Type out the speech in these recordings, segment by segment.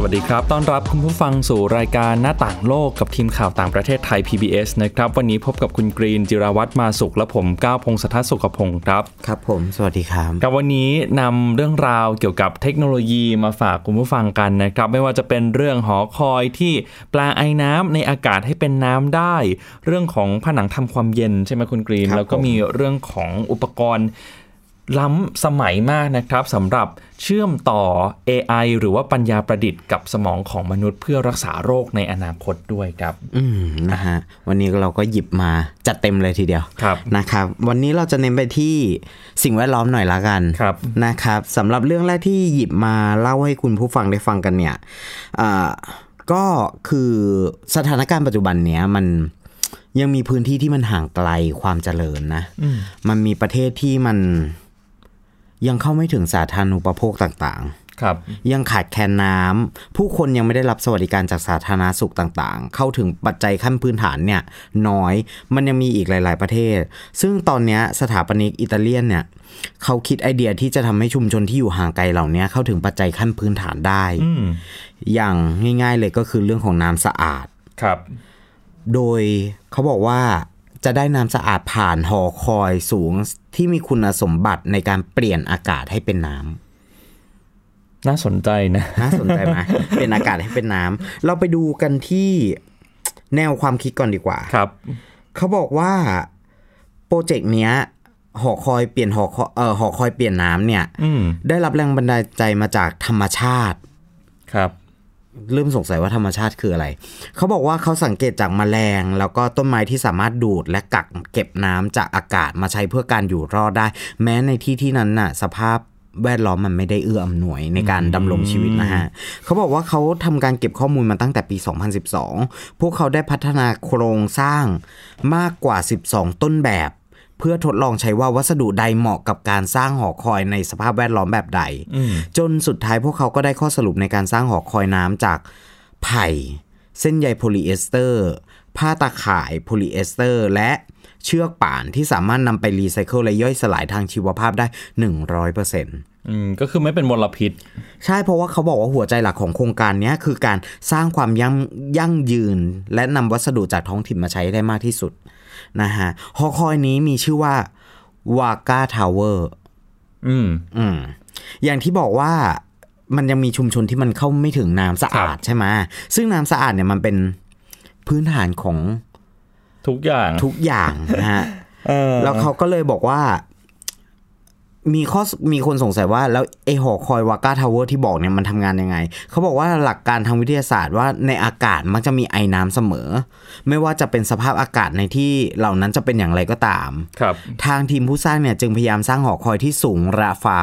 สวัสดีครับต้อนรับคุณผู้ฟังสู่รายการหน้าต่างโลกกับทีมข่าวต่างประเทศไทย PBS นะครับวันนี้พบกับคุณกรีนจิรวัฒน์มาสุขและผมก้าวพงศธรสุขพงศ์ครับครับผมสวัสดีครับกับวันนี้นำเรื่องราวเกี่ยวกับเทคโนโลยีมาฝากคุณผู้ฟังกันนะครับไม่ว่าจะเป็นเรื่องหอคอยที่แปลไอน้ำในอากาศให้เป็นน้ำได้เรื่องของผนังทำความเย็นใช่ไหมคุณกรีนแล้วก็มีเรื่องของอุปกรณ์ล้ำสมัยมากนะครับสำหรับเชื่อมต่อ AI หรือว่าปัญญาประดิษฐ์กับสมองของมนุษย์เพื่อรักษาโรคในอนาคตด้วยครับนะฮะวันนี้เราก็หยิบมาจัดเต็มเลยทีเดียวนะครับวันนี้เราจะเน้นไปที่สิ่งแวดล้อมหน่อยละกันนะครับสำหรับเรื่องแรกที่หยิบมาเล่าให้คุณผู้ฟังได้ฟังกันเนี่ยก็คือสถานการณ์ปัจจุบันเนี้ยมันยังมีพื้นที่ที่มันห่างไกลความเจริญนะมันมีประเทศที่มันยังเข้าไม่ถึงสาธารณูปโภคต่างๆครับยังขาดแคลนน้ำผู้คนยังไม่ได้รับสวัสดิการจากสาธารณสุขต่างๆเข้าถึงปัจจัยขั้นพื้นฐานเนี่ยน้อยมันยังมีอีกหลายๆประเทศซึ่งตอนนี้สถาปนิกอิตาเลียนเนี่ยเขาคิดไอเดียที่จะทำให้ชุมชนที่อยู่ห่างไกลเหล่านี้เข้าถึงปัจจัยขั้นพื้นฐานได้อย่างง่ายๆเลยก็คือเรื่องของน้ำสะอาดครับโดยเขาบอกว่าจะได้น้ำสะอาดผ่านหอคอยสูงที่มีคุณสมบัติในการเปลี่ยนอากาศให้เป็นน้ำน่าสนใจนะน่าสนใจไหม เป็นอากาศให้เป็นน้ำเราไปดูกันที่แนวความคิดก่อนดีกว่าครับเขาบอกว่าโปรเจกต์เนี้ยหอคอยเปลี่ยนน้ำเนี่ยได้รับแรงบันดาลใจมาจากธรรมชาติครับเริ่มสงสัยว่าธรรมชาติคืออะไรเขาบอกว่าเขาสังเกตจากแมลงแล้วก็ต้นไม้ที่สามารถดูดและกักเก็บน้ำจากอากาศมาใช้เพื่อการอยู่รอดได้แม้ในที่ที่นั้นน่ะสภาพแวดล้อมมันไม่ได้เอื้ออำนวยในการดำรงชีวิตนะฮะเขาบอกว่าเขาทำการเก็บข้อมูลมาตั้งแต่ปี 2012 พวกเขาได้พัฒนาโครงสร้างมากกว่า 12 ต้นแบบเพื่อทดลองใช้ว่าวัสดุใดเหมาะกับการสร้างหอคอยในสภาพแวดล้อมแบบใดจนสุดท้ายพวกเขาก็ได้ข้อสรุปในการสร้างหอคอยน้ำจากไผ่เส้นใยโพลีเอสเตอร์ผ้าตาข่ายโพลีเอสเตอร์และเชือกป่านที่สามารถนำไปรีไซเคิลและย่อยสลายทางชีวภาพได้ 100% ก็คือไม่เป็นมลพิษใช่เพราะว่าเขาบอกว่าหัวใจหลักของโครงการนี้คือการสร้างความยั่งยืนและนำวัสดุจากท้องถิ่นมาใช้ได้มากที่สุดนะฮะหอคอยนี้มีชื่อว่าวาก้าทาวเวอร์อย่างที่บอกว่ามันยังมีชุมชนที่มันเข้าไม่ถึงน้ำสะอาดใช่ไหมซึ่งน้ำสะอาดเนี่ยมันเป็นพื้นฐานของทุกอย่างนะฮะ แล้วเขาก็เลยบอกว่ามีคนสงสัยว่าแล้วไอหอคอยวาก้าทาวเวอร์ที่บอกเนี่ยมันทำงานยังไงเขาบอกว่าหลักการทางวิทยาศาสตร์ว่าในอากาศมักจะมีไอน้ำเสมอไม่ว่าจะเป็นสภาพอากาศในที่เหล่านั้นจะเป็นอย่างไรก็ตามทางทีมผู้สร้างเนี่ยจึงพยายามสร้างหอคอยที่สูงระฟ้า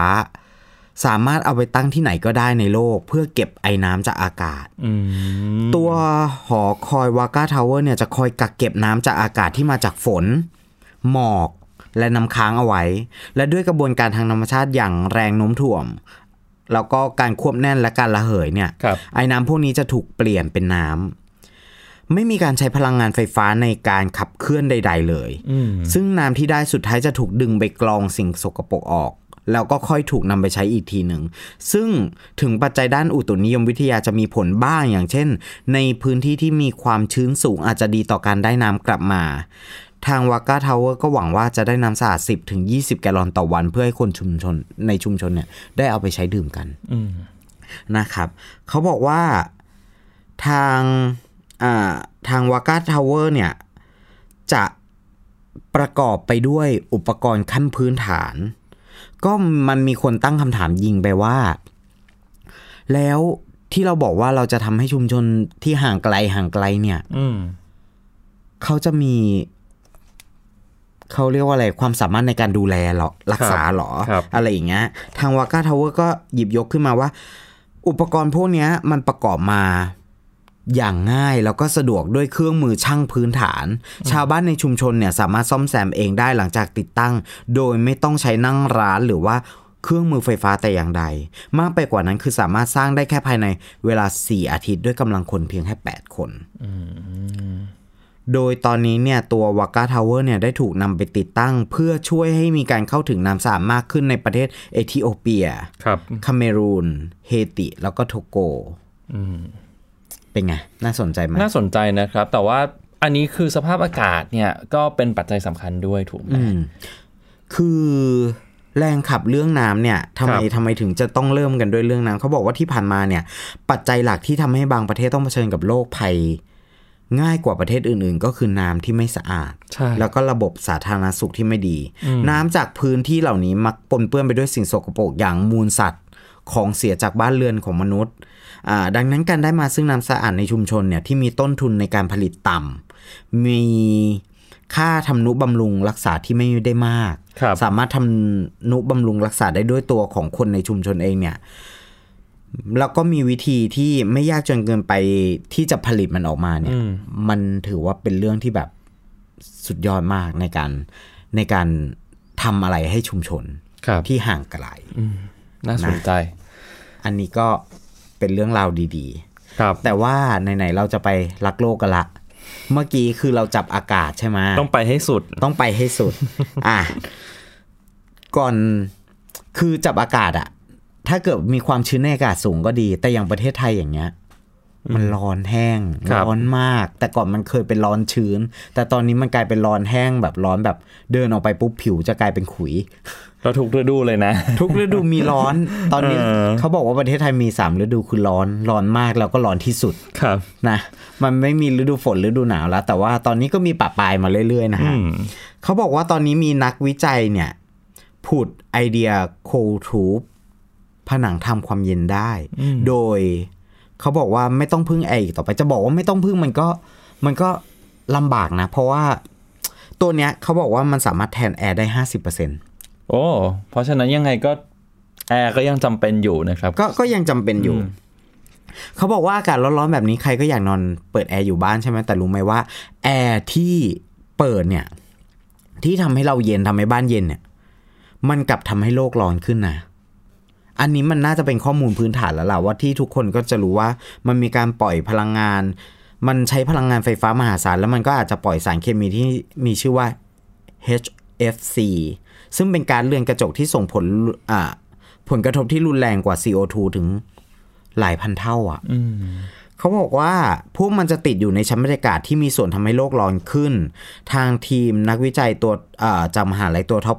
สามารถเอาไปตั้งที่ไหนก็ได้ในโลกเพื่อเก็บไอน้ำจากอากาศตัวหอคอยวาก้าทาวเวอร์เนี่ยจะคอยกักเก็บน้ำจากอากาศที่มาจากฝนหมอกและน้ำค้างเอาไว้และด้วยกระบวนการทางธรรมชาติอย่างแรงโน้มถ่วงแล้วก็การควบแน่นและการระเหยเนี่ยไอ้น้ำพวกนี้จะถูกเปลี่ยนเป็นน้ำไม่มีการใช้พลังงานไฟฟ้าในการขับเคลื่อนใดๆเลยซึ่งน้ำที่ได้สุดท้ายจะถูกดึงไปกรองสิ่งสกปรกออกแล้วก็ค่อยถูกนำไปใช้อีกทีหนึ่งซึ่งถึงปัจจัยด้านอุตุนิยมวิทยาจะมีผลบ้างอย่างเช่นในพื้นที่ที่มีความชื้นสูงอาจจะดีต่อการได้น้ำกลับมาทางวาก้าทาวเวอร์ก็หวังว่าจะได้น้ำสะอาด 10-20 แกลลอนต่อวันเพื่อให้คนชุมชนในชุมชนเนี่ยได้เอาไปใช้ดื่มกันนะครับเขาบอกว่าทางวาก้าทาวเวอร์เนี่ยจะประกอบไปด้วยอุปกรณ์ขั้นพื้นฐานก็มันมีคนตั้งคำถามยิงไปว่าแล้วที่เราบอกว่าเราจะทำให้ชุมชนที่ห่างไกลเนี่ยเขาจะมีเขาเรียกว่าอะไรความสามารถในการดูแลหรอรักษาหรออะไรอย่างเงี้ยทางวาก้าทาวเวอร์ก็หยิบยกขึ้นมาว่าอุปกรณ์พวกนี้มันประกอบมาอย่างง่ายแล้วก็สะดวกด้วยเครื่องมือช่างพื้นฐานชาวบ้านในชุมชนเนี่ยสามารถซ่อมแซมเองได้หลังจากติดตั้งโดยไม่ต้องใช้นั่งร้านหรือว่า เครื่องมือไฟฟ้าแต่อย่างใดมากไปกว่านั้นคือสามารถสร้างได้แค่ภายในเวลา4อาทิตย์ด้วยกำลังคนเพียงแค่8คนโดยตอนนี้เนี่ยตัววากาทาวเวอร์เนี่ยได้ถูกนำไปติดตั้งเพื่อช่วยให้มีการเข้าถึงน้ำสะอาดมากขึ้นในประเทศเอธิโอเปียคาเมรูนเฮติแล้วก็โทโกเป็นไงน่าสนใจไหมน่าสนใจนะครับแต่ว่าอันนี้คือสภาพอากาศเนี่ยก็เป็นปัจจัยสำคัญด้วยถูกไหมคือแรงขับเรื่องน้ำเนี่ยทำไมถึงจะต้องเริ่มกันด้วยเรื่องน้ำเขาบอกว่าที่ผ่านมาเนี่ยปัจจัยหลักที่ทำให้บางประเทศต้องเผชิญกับโรคภัยง่ายกว่าประเทศอื่นๆก็คือน้ำที่ไม่สะอาดแล้วก็ระบบสาธารณสุขที่ไม่ดีน้ำจากพื้นที่เหล่านี้มักปนเปื้อนไปด้วยสิ่งสกปรกอย่างมูลสัตว์ของเสียจากบ้านเรือนของมนุษย์ดังนั้นการได้มาซึ่งน้ำสะอาดในชุมชนเนี่ยที่มีต้นทุนในการผลิตต่ำมีค่าทำนุบำรุงรักษาที่ไม่ได้มากสามารถทำนุบำรุงรักษาได้ด้วยตัวของคนในชุมชนเองเนี่ยแล้วก็มีวิธีที่ไม่ยากจนเกินไปที่จะผลิตมันออกมาเนี่ยมันถือว่าเป็นเรื่องที่แบบสุดยอดมากในการทำอะไรให้ชุมชนที่ห่างไกลน่าสนใจอันนี้ก็เป็นเรื่องราวดีๆแต่ว่าไหนๆเราจะไปรักโลกกันละเมื่อกี้คือเราจับอากาศใช่ไหมต้องไปให้สุด ก่อนคือจับอากาศอะถ้าเกิดมีความชื้นในอากาศสูงก็ดีแต่อย่างประเทศไทยอย่างเงี้ยมันร้อนแห้งร้อนมากแต่ก่อนมันเคยเป็นร้อนชื้นแต่ตอนนี้มันกลายเป็นร้อนแห้งแบบร้อนแบบเดินออกไปปุ๊บผิวจะกลายเป็นขุยเราทุกฤดูเลยนะทุกฤดูมีร้อนตอนนี้เขาบอกว่าประเทศไทยมี3ฤดูคือร้อนมากแล้วก็ร้อนที่สุดนะมันไม่มีฤดูฝนฤดูหนาวแล้วแต่ว่าตอนนี้ก็มีปะปายมาเรื่อยๆนะฮะเขาบอกว่าตอนนี้มีนักวิจัยเนี่ยผุดไอเดีย Cold tubeผนังทำความเย็นได้โดยเขาบอกว่าไม่ต้องพึ่งแอร์อีกต่อไปจะบอกว่าไม่ต้องพึ่งมันก็ลำบากนะเพราะว่าตัวเนี้ยเขาบอกว่ามันสามารถแทนแอร์ได้ 50% โอ้เพราะฉะนั้นยังไงก็แอร์ก็ยังจำเป็นอยู่นะครับก็ยังจำเป็นอยู่เขาบอกว่าอากาศร้อนๆแบบนี้ใครก็อยากนอนเปิดแอร์อยู่บ้านใช่ไหมแต่รู้ไหมว่าแอร์ที่เปิดเนี่ยที่ทำให้เราเย็นทำให้บ้านเย็นเนี่ยมันกลับทำให้โลกร้อนขึ้นนะอันนี้มันน่าจะเป็นข้อมูลพื้นฐานแล้วล่ะว่าที่ทุกคนก็จะรู้ว่ามันมีการปล่อยพลังงานมันใช้พลังงานไฟฟ้ามหาศาลแล้วมันก็อาจจะปล่อยสารเคมีที่มีชื่อว่า HFC ซึ่งเป็นการเรือนกระจกที่ส่งผลกระทบที่รุนแรงกว่า CO2 ถึงหลายพันเท่าอ่ะเขาบอกว่าพวกมันจะติดอยู่ในชั้นบรรยากาศที่มีส่วนทำให้โลกร้อนขึ้นทางทีมนักวิจัยตัวจากมหาวิทยาลัยตัวท็อป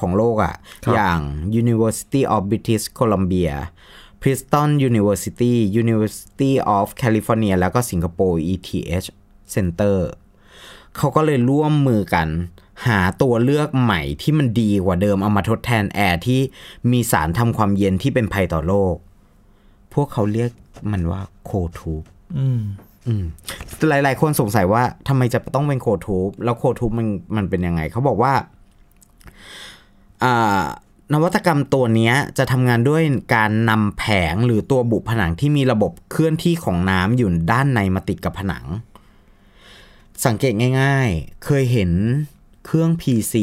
ของโลกอ่ะอย่าง University of British Columbia Princeton University University of California แล้วก็สิงคโปร์ ETH Center เขาก็เลยร่วมมือกันหาตัวเลือกใหม่ที่มันดีกว่าเดิมเอามาทดแทนแอร์ที่มีสารทำความเย็นที่เป็นภัยต่อโลกพวกเขาเรียกมันว่าโคทูบหลายๆคนสงสัยว่าทำไมจะต้องเป็นโคทูบแล้วโคทูบมันเป็นยังไงเขาบอกว่านวัตกรรมตัวนี้จะทำงานด้วยการนำแผงหรือตัวบุผนังที่มีระบบเคลื่อนที่ของน้ำอยู่ด้านในมาติดกับผนังสังเกตง่ายๆเคยเห็นเครื่อง PC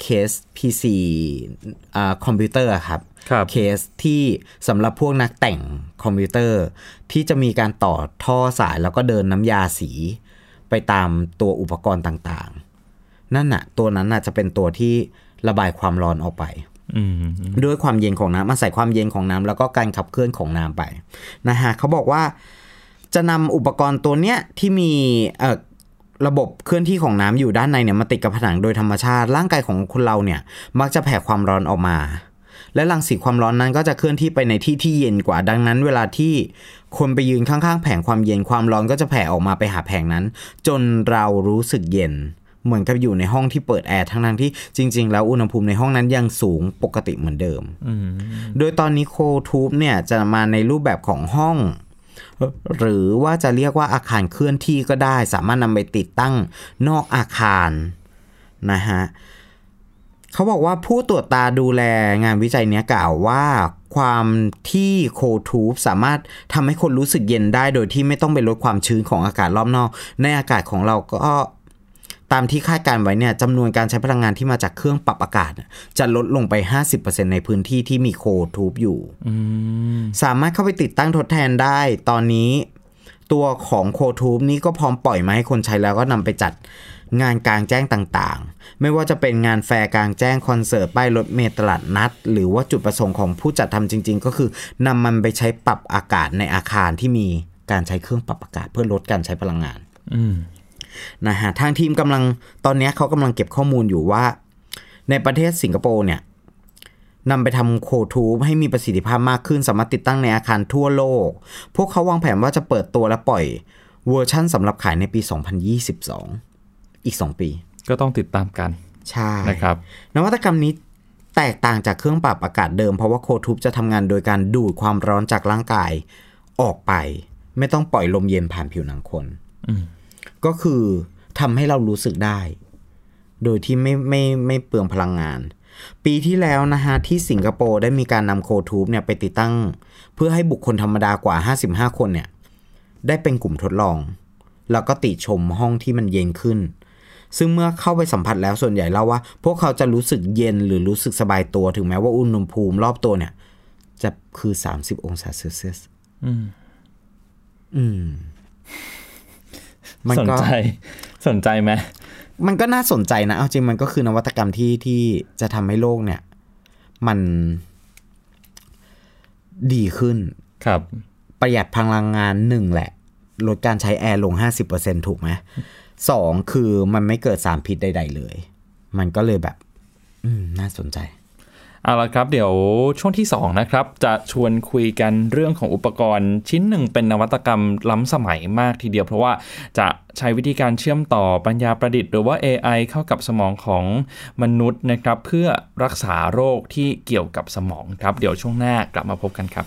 เคส PC คอมพิวเตอร์ครับเคสที่สำหรับพวกนักแต่งคอมพิวเตอร์ที่จะมีการต่อท่อสายแล้วก็เดินน้ำยาสีไปตามตัวอุปกรณ์ต่างๆนั่นน่ะตัวนั้นน่ะจะเป็นตัวที่ระบายความร้อนออกไปด้วยความเย็นของน้ำอาศัยความเย็นของน้ำแล้วก็การขับเคลื่อนของน้ำไปนะฮะเขาบอกว่าจะนำอุปกรณ์ตัวเนี้ยที่มีระบบเคลื่อนที่ของน้ำอยู่ด้านในเนี่ยมาติดกับผนังโดยธรรมชาติร่างกายของคนเราเนี่ยมักจะแผ่ความร้อนออกมาและรังสีความร้อนนั้นก็จะเคลื่อนที่ไปในที่ที่เย็นกว่าดังนั้นเวลาที่คนไปยืนข้างๆแผงความเย็นความร้อนก็จะแผ่ออกมาไปหาแผงนั้นจนเรารู้สึกเย็นเหมือนกับอยู่ในห้องที่เปิดแอร์ทั้งที่จริงๆแล้วอุณหภูมิในห้องนั้นยังสูงปกติเหมือนเดิมโดยตอนนี้โคทูบเนี่ยจะมาในรูปแบบของห้องหรือว่าจะเรียกว่าอาคารเคลื่อนที่ก็ได้สามารถนำไปติดตั้งนอกอาคารนะฮะเขาบอกว่าผู้ตรวจตาดูแลงานวิจัยนี้กล่าวว่าความที่โคทูบสามารถทำให้คนรู้สึกเย็นได้โดยที่ไม่ต้องไปลดความชื้นของอากาศรอบนอกในอากาศของเราก็ ตามที่คาดการไว้เนี่ยจำนวนการใช้พลังงานที่มาจากเครื่องปรับอากาศจะลดลงไป 50% ในพื้นที่ที่มีโคลด์ทูบอยู่สามารถเข้าไปติดตั้งทดแทนได้ตอนนี้ตัวของโคลด์ทูบนี้ก็พร้อมปล่อยมาให้คนใช้แล้วก็นำไปจัดงานกลางแจ้งต่างๆไม่ว่าจะเป็นงานแฟร์กลางแจ้งคอนเสิร์ตป้ายรถเมล์ตลาดนัดหรือว่าจุดประสงค์ของผู้จัดทำจริงๆก็คือนำมันไปใช้ปรับอากาศในอาคารที่มีการใช้เครื่องปรับอากาศเพื่อลดการใช้พลังงานนะฮะทางทีมกำลังตอนนี้เขากำลังเก็บข้อมูลอยู่ว่าในประเทศสิงคโปร์เนี่ยนำไปทำโคลด์ทูบให้มีประสิทธิภาพมากขึ้นสามารถติดตั้งในอาคารทั่วโลกพวกเขาวางแผนว่าจะเปิดตัวและปล่อยเวอร์ชันสำหรับขายในปี2022อีก2ปีก็ต้องติดตามกันใช่นะครับนวัตกรรมนี้แตกต่างจากเครื่องปรับอากาศเดิมเพราะว่าโคลด์ทูบจะทำงานโดยการดูดความร้อนจากร่างกายออกไปไม่ต้องปล่อยลมเย็นผ่านผิวหนังคนก็คือทำให้เรารู้สึกได้โดยที่ไม่เปลืองพลังงานปีที่แล้วนะฮะที่สิงคโปร์ได้มีการนำโคลด์ทูบเนี่ยไปติดตั้งเพื่อให้บุคคลธรรมดากว่า55คนเนี่ยได้เป็นกลุ่มทดลองแล้วก็ติชมห้องที่มันเย็นขึ้นซึ่งเมื่อเข้าไปสัมผัสแล้วส่วนใหญ่เล่าว่าพวกเขาจะรู้สึกเย็นหรือรู้สึกสบายตัวถึงแม้ว่าอุณหภูมิรอบตัวเนี่ยจะคือ30องศาเซลเซียสมันก็สนใจไหมมันก็น่าสนใจนะเอาจริงมันก็คือนวัตกรรมที่จะทำให้โลกเนี่ยมันดีขึ้นครับประหยัดพลังงาน1แหละลดการใช้แอร์ลง 50% ถูกไหม2คือมันไม่เกิดสารพิษใดๆเลยมันก็เลยแบบน่าสนใจเอาละครับเดี๋ยวช่วงที่2นะครับจะชวนคุยกันเรื่องของอุปกรณ์ชิ้นหนึ่งเป็นนวัตกรรมล้ำสมัยมากทีเดียวเพราะว่าจะใช้วิธีการเชื่อมต่อปัญญาประดิษฐ์หรือว่า AI เข้ากับสมองของมนุษย์นะครับเพื่อรักษาโรคที่เกี่ยวกับสมองครับเดี๋ยวช่วงหน้ากลับมาพบกันครับ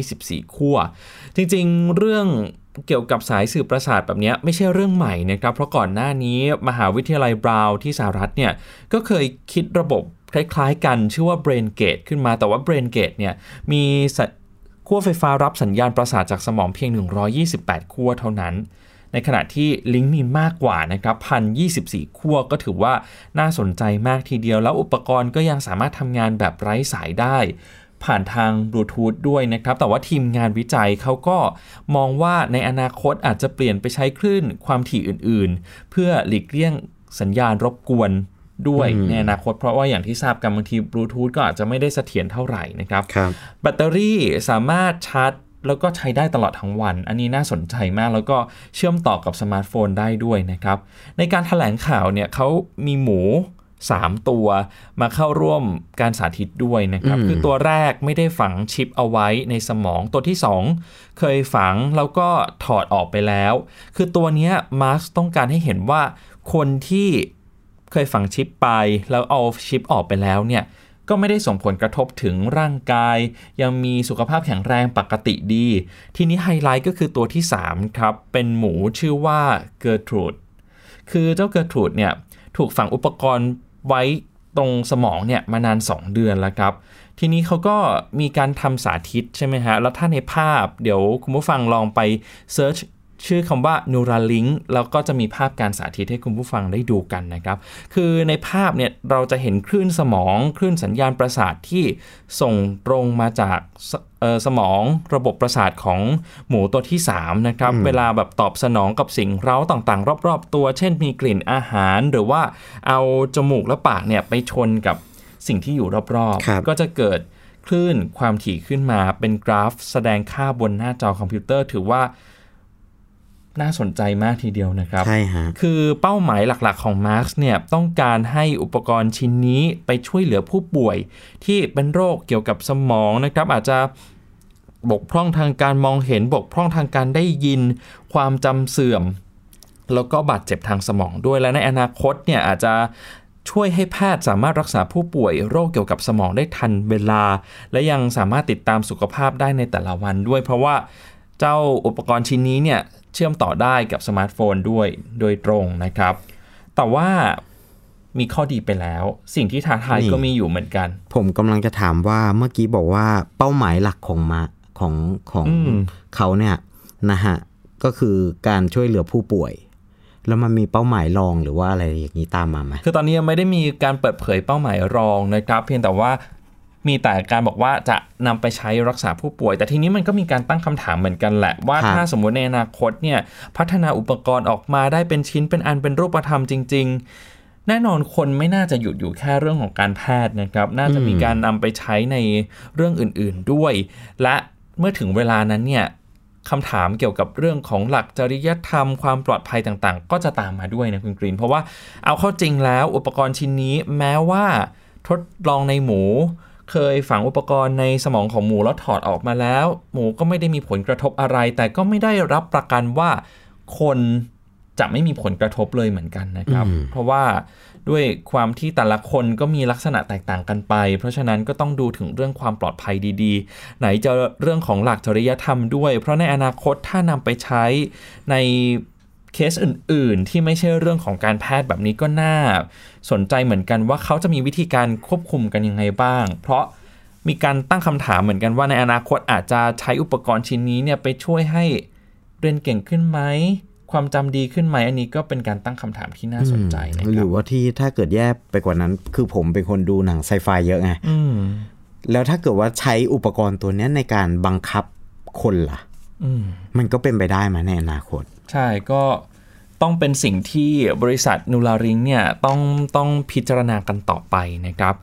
1,024 ขั้วจริงๆเรื่องเกี่ยวกับสายสื่อประสาทแบบนี้ไม่ใช่เรื่องใหม่นะครับเพราะก่อนหน้านี้มหาวิทยาลัยบราวน์ที่สหรัฐเนี่ยก็เคยคิดระบบคล้ายๆกันชื่อว่า brain gate ขึ้นมาแต่ว่า brain gate เนี่ยมีขั้วไฟฟ้ารับสัญญาณประสาทจากสมองเพียง128ขั้วเท่านั้นในขณะที่ลิงก์มีมากกว่านะครับ 1,024 ขั้วก็ถือว่าน่าสนใจมากทีเดียวแล้วอุปกรณ์ก็ยังสามารถทำงานแบบไร้สายได้ผ่านทางบลูทูธด้วยนะครับแต่ว่าทีมงานวิจัยเขาก็มองว่าในอนาคตอาจจะเปลี่ยนไปใช้คลื่นความถี่อื่นๆเพื่อหลีกเลี่ยงสัญญาณรบกวนด้วยในอนาคตเพราะว่าอย่างที่ทราบกันบางทีบลูทูธก็อาจจะไม่ได้เสถียรเท่าไหร่นะครับแบตเตอรี่สามารถชาร์จแล้วก็ใช้ได้ตลอดทั้งวันอันนี้น่าสนใจมากแล้วก็เชื่อมต่อกับสมาร์ทโฟนได้ด้วยนะครับในการแถลงข่าวเนี่ยเขามีหมู3ตัวมาเข้าร่วมการสาธิตด้วยนะครับคือตัวแรกไม่ได้ฝังชิปเอาไว้ในสมองตัวที่2เคยฝังแล้วก็ถอดออกไปแล้วคือตัวนี้มาร์คต้องการให้เห็นว่าคนที่เคยฝังชิปไปแล้วเอาชิปออกไปแล้วเนี่ยก็ไม่ได้ส่งผลกระทบถึงร่างกายยังมีสุขภาพแข็งแรงปกติดีทีนี้ไฮไลท์ก็คือตัวที่3ครับเป็นหมูชื่อว่าเกิร์ทรูดคือเจ้าเกิร์ทรูดเนี่ยถูกฝังอุปกรณ์ไว้ตรงสมองเนี่ยมานาน2เดือนแล้วครับทีนี้เขาก็มีการทำสาธิตใช่ไหมฮะแล้วถ้าในภาพเดี๋ยวคุณผู้ฟังลองไปเซิร์ชชื่อคำว่า Neuralink แล้วก็จะมีภาพการสาธิตให้คุณผู้ฟังได้ดูกันนะครับคือในภาพเนี่ยเราจะเห็นคลื่นสมองคลื่นสัญญาณประสาทที่ส่งตรงมาจากสมองระบบประสาทของหมูตัวที่3นะครับเวลาแบบตอบสนองกับสิ่งเร้าต่างๆรอบๆตัวเช่นมีกลิ่นอาหารหรือว่าเอาจมูกและปากเนี่ยไปชนกับสิ่งที่อยู่รอบๆก็จะเกิดคลื่นความถี่ขึ้นมาเป็นกราฟแสดงค่าบนหน้าจอคอมพิวเตอร์ถือว่าน่าสนใจมากทีเดียวนะครับใช่ฮะคือเป้าหมายหลักๆของมาร์คเนี่ยต้องการให้อุปกรณ์ชิ้นนี้ไปช่วยเหลือผู้ป่วยที่เป็นโรคเกี่ยวกับสมองนะครับอาจจะบกพร่องทางการมองเห็นบกพร่องทางการได้ยินความจำเสื่อมแล้วก็บาดเจ็บทางสมองด้วยและในอนาคตเนี่ยอาจจะช่วยให้แพทย์สามารถรักษาผู้ป่วยโรคเกี่ยวกับสมองได้ทันเวลาและยังสามารถติดตามสุขภาพได้ในแต่ละวันด้วยเพราะว่าเจ้าอุปกรณ์ชิ้นนี้เนี่ยเชื่อมต่อได้กับสมาร์ทโฟนด้วยโดยตรงนะครับแต่ว่ามีข้อดีไปแล้วสิ่งที่ท้าทายก็มีอยู่เหมือนกันผมกำลังจะถามว่าเมื่อกี้บอกว่าเป้าหมายหลักของเขาเนี่ยนะฮะก็คือการช่วยเหลือผู้ป่วยแล้วมันมีเป้าหมายรองหรือว่าอะไรอย่างนี้ตามมาไหมคือตอนนี้ยังไม่ได้มีการเปิดเผยเป้าหมายรองนะครับเพียงแต่ว่า มีแต่การบอกว่าจะนำไปใช้รักษาผู้ป่วยแต่ทีนี้มันก็มีการตั้งคำถามเหมือนกันแหละว่าถ้าสมมติในอนาคตเนี่ยพัฒนาอุปกรณ์ออกมาได้เป็นชิ้นเป็นอันเป็นรูปธรรมจริงๆแน่นอนคนไม่น่าจะหยุดอยู่แค่เรื่องของการแพทย์นะครับน่าจะมีการนำไปใช้ในเรื่องอื่นๆด้วยและเมื่อถึงเวลานั้นเนี่ยคำถามเกี่ยวกับเรื่องของหลักจริยธรรมความปลอดภัยต่างๆก็จะตามมาด้วยนะคุณกรีนเพราะว่าเอาเข้าจริงแล้วอุปกรณ์ชิ้นนี้แม้ว่าทดลองในหมูเคยฝังอุปกรณ์ในสมองของหมูแล้วถอดออกมาแล้วหมูก็ไม่ได้มีผลกระทบอะไรแต่ก็ไม่ได้รับประกันว่าคนจะไม่มีผลกระทบเลยเหมือนกันนะครับเพราะว่าด้วยความที่แต่ละคนก็มีลักษณะแตกต่างกันไปเพราะฉะนั้นก็ต้องดูถึงเรื่องความปลอดภัยดีๆไหนจะเรื่องของหลักจริยธรรมด้วยเพราะในอนาคตถ้านำไปใช้ในเคสอื่นๆที่ไม่ใช่เรื่องของการแพทย์แบบนี้ก็น่าสนใจเหมือนกันว่าเขาจะมีวิธีการควบคุมกันยังไงบ้างเพราะมีการตั้งคำถามเหมือนกันว่าในอนาคตอาจจะใช้อุปกรณ์ชิ้นนี้เนี่ยไปช่วยให้เรียนเก่งขึ้นไหมความจำดีขึ้นไหมอันนี้ก็เป็นการตั้งคำถามที่น่าสนใจนะครับหรือว่าที่ถ้าเกิดแย่ไปกว่านั้นคือผมเป็นคนดูหนังไซไฟเยอะไงแล้วถ้าเกิดว่าใช้อุปกรณ์ตัวนี้ในการบังคับคนล่ะมันก็เป็นไปได้มาในอนาคตใช่ก็ต้องเป็นสิ่งที่บริษัท Neuralink เนี่ยต้องพิจารณากันต่อไปนะครับ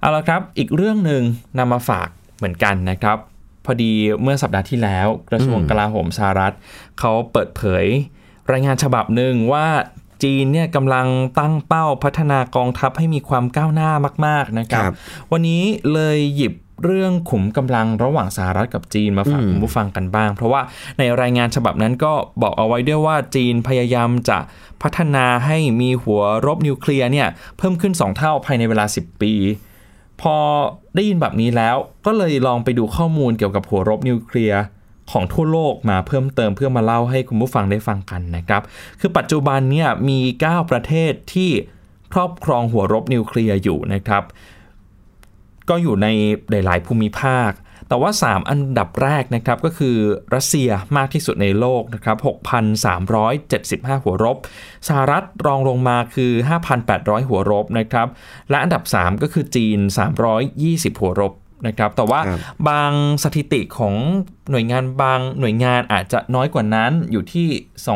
เอาละครับอีกเรื่องนึงนำมาฝากเหมือนกันนะครับพอดีเมื่อสัปดาห์ที่แล้วกระทรวงกลาโหมสหรัฐเขาเปิดเผยรายงานฉบับหนึ่งว่าจีนเนี่ยกำลังตั้งเป้าพัฒนากองทัพให้มีความก้าวหน้ามากๆนะครับวันนี้เลยหยิบเรื่องขุมกำลังระหว่างสหรัฐกับจีนมาฝากคุณผู้ฟังกันบ้างเพราะว่าในรายงานฉบับนั้นก็บอกเอาไว้ด้วยว่าจีนพยายามจะพัฒนาให้มีหัวรบนิวเคลียร์เนี่ยเพิ่มขึ้น2เท่าภายในเวลา10ปีพอได้ยินแบบนี้แล้วก็เลยลองไปดูข้อมูลเกี่ยวกับหัวรบนิวเคลียร์ของทั่วโลกมาเพิ่มเติมเพื่อมาเล่าให้คุณผู้ฟังได้ฟังกันนะครับคือปัจจุบันเนี่ยมี9ประเทศที่ครอบครองหัวรบนิวเคลียร์อยู่นะครับก็อยู่ในหลายๆภูมิภาคแต่ว่า3อันดับแรกนะครับก็คือรัสเซียมากที่สุดในโลกนะครับ 6,375 หัวรบสหรัฐรองลงมาคือ 5,800 หัวรบนะครับและอันดับ3ก็คือจีน320หัวรบนะครับแต่ว่าบางสถิติของหน่วยงานบางหน่วยงานอาจจะน้อยกว่านั้นอยู่ที่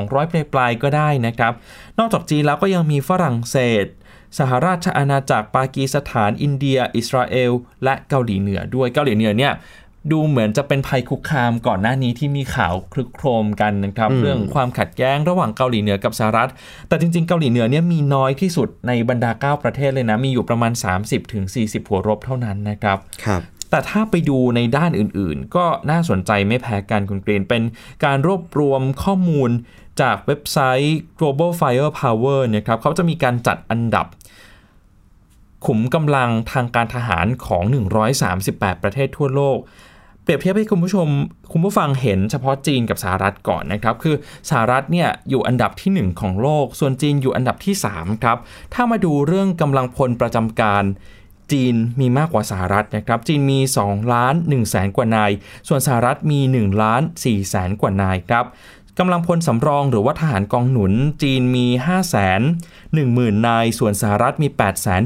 200ปลายๆก็ได้นะครับนอกจากจีนแล้วก็ยังมีฝรั่งเศสสหราชอาณาจักรปากีสถานอินเดียอิสราเอลและเกาหลีเหนือด้วยเกาหลีเหนือเนี่ยดูเหมือนจะเป็นภัยคุกคามก่อนหน้านี้ที่มีข่าวครึกโครมกันนะครับเรื่องความขัดแย้งระหว่างเกาหลีเหนือกับสหรัฐแต่จริงๆเกาหลีเหนือเนี่ยมีน้อยที่สุดในบรรดา9ประเทศเลยนะมีอยู่ประมาณ 30-40 หัวรบเท่านั้นนะครับแต่ถ้าไปดูในด้านอื่นๆก็น่าสนใจไม่แพ้กันคุณกรีนเป็นการรวบรวมข้อมูลจากเว็บไซต์ Global Firepower นะครับเขาจะมีการจัดอันดับขุมกำลังทางการทหารของ138ประเทศทั่วโลกเปรียบเทียบให้คุณผู้ฟังเห็นเฉพาะจีนกับสหรัฐก่อนนะครับคือสหรัฐเนี่ยอยู่อันดับที่1ของโลกส่วนจีนอยู่อันดับที่3ครับถ้ามาดูเรื่องกำลังพลประจำการจีนมีมากกว่าสหรัฐนะครับจีนมี2,100,000กว่านายส่วนสหรัฐมี1,400,000กว่านายครับกำลังพลสำรองหรือว่าทหารกองหนุนจีนมี 510,000 นายส่วนสหรัฐมี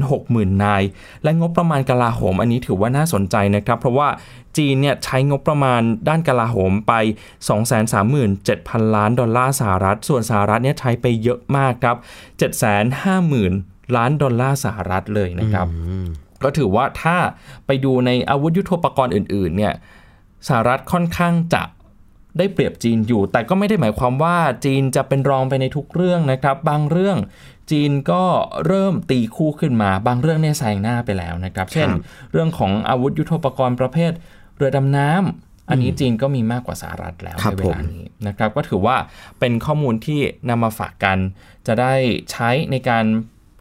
860,000 นายและงบประมาณกลาโหมอันนี้ถือว่าน่าสนใจนะครับเพราะว่าจีนเนี่ยใช้งบประมาณด้านกลาโหมไป 237,000 ล้านดอลลาร์สหรัฐส่วนสหรัฐเนี่ยใช้ไปเยอะมากครับ 750,000 ล้านดอลลาร์สหรัฐเลยนะครับก็ถือว่าถ้าไปดูในอาวุธยุทโธปกรณ์อื่นๆเนี่ยสหรัฐค่อนข้างจะได้เปรียบจีนอยู่แต่ก็ไม่ได้หมายความว่าจีนจะเป็นรองไปในทุกเรื่องนะครับบางเรื่องจีนก็เริ่มตีคู่ขึ้นมาบางเรื่องเนี่ยแซงหน้าไปแล้วนะครับเช่นเรื่องของอาวุธยุทโธปกรณ์ประเภทเรือดำน้ำอันนี้จีนก็มีมากกว่าสหรัฐแล้วในเวลานี้นะครับก็ถือว่าเป็นข้อมูลที่นำมาฝากกันจะได้ใช้ในการ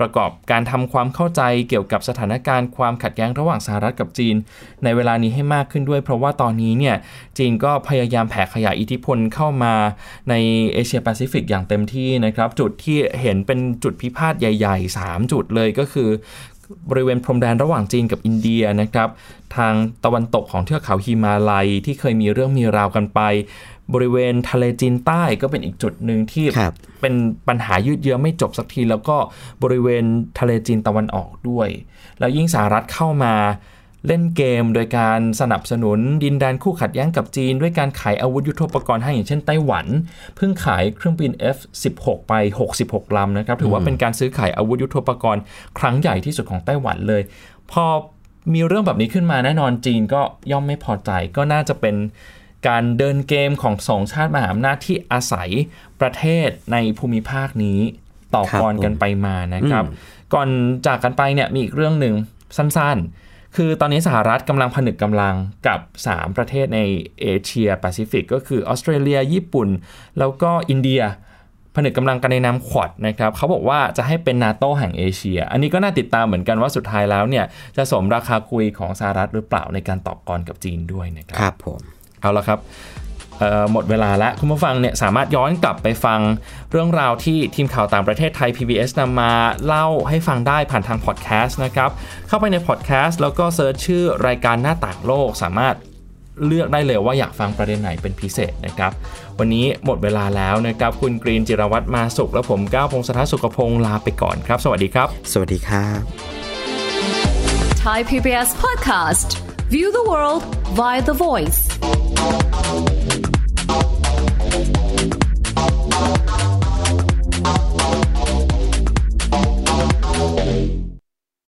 ประกอบการทำความเข้าใจเกี่ยวกับสถานการณ์ความขัดแย้งระหว่างสหรัฐกับจีนในเวลานี้ให้มากขึ้นด้วยเพราะว่าตอนนี้เนี่ยจีนก็พยายามแผ่ขยายอิทธิพลเข้ามาในเอเชียแปซิฟิกอย่างเต็มที่นะครับจุดที่เห็นเป็นจุดพิพาทใหญ่ๆ3จุดเลยก็คือบริเวณพรมแดนระหว่างจีนกับอินเดียนะครับทางตะวันตกของเทือกเขาฮิมาลัยที่เคยมีเรื่องมีราวกันไปบริเวณทะเลจีนใต้ก็เป็นอีกจุดหนึ่งที่เป็นปัญหายืดเยื้อไม่จบสักทีแล้วก็บริเวณทะเลจีนตะวันออกด้วยแล้วยิ่งสหรัฐเข้ามา เล่นเกมโดยการสนับสนุนดินแดนคู่ขัดแย้งกับจีนด้วยการขายอาวุธยุทโธปกรณ์ให้อย่างเช่นไต้หวันเพิ่งขายเครื่องบิน F-16 ไป66ลำนะครับถือว่าเป็นการซื้อขายอาวุธยุทโธปกรณ์ครั้งใหญ่ที่สุดของไต้หวันเลยพอมีเรื่องแบบนี้ขึ้นมาแน่นอนจีนก็ย่อมไม่พอใจก็น่าจะเป็นการเดินเกมของสองชาติมหาอำนาจที่อาศัยประเทศในภูมิภาคนี้ต่อกรกันไปมานะครับก่อนจากกันไปเนี่ยมีอีกเรื่องหนึ่งสั้นๆคือตอนนี้สหรัฐกำลังผนึกกำลังกับ3ประเทศในเอเชียแปซิฟิกก็คือออสเตรเลียญี่ปุ่นแล้วก็อินเดียผนึกกำลังกันในนามควอดนะครับเขาบอกว่าจะให้เป็น NATO แห่งเอเชียอันนี้ก็น่าติดตามเหมือนกันว่าสุดท้ายแล้วเนี่ยจะสมราคาคุยของสหรัฐหรือเปล่าในการต่อกรกับจีนด้วยนะครับครับผมเอาละครับหมดเวลาแล้วคุณผู้ฟังเนี่ยสามารถย้อนกลับไปฟังเรื่องราวที่ทีมข่าวต่างประเทศไทย PBS นำมาเล่าให้ฟังได้ผ่านทางพอดแคสต์นะครับเข้าไปในพอดแคสต์แล้วก็เสิร์ชชื่อรายการหน้าต่างโลกสามารถเลือกได้เลยว่าอยากฟังประเด็นไหนเป็นพิเศษนะครับวันนี้หมดเวลาแล้วนะครับคุณกรีนจิรวัตรมาสุขและผมก้าวพงศธรสุขพงศ์ลาไปก่อนครับสวัสดีครับสวัสดีครับ Thai PBS Podcast View the world via the voice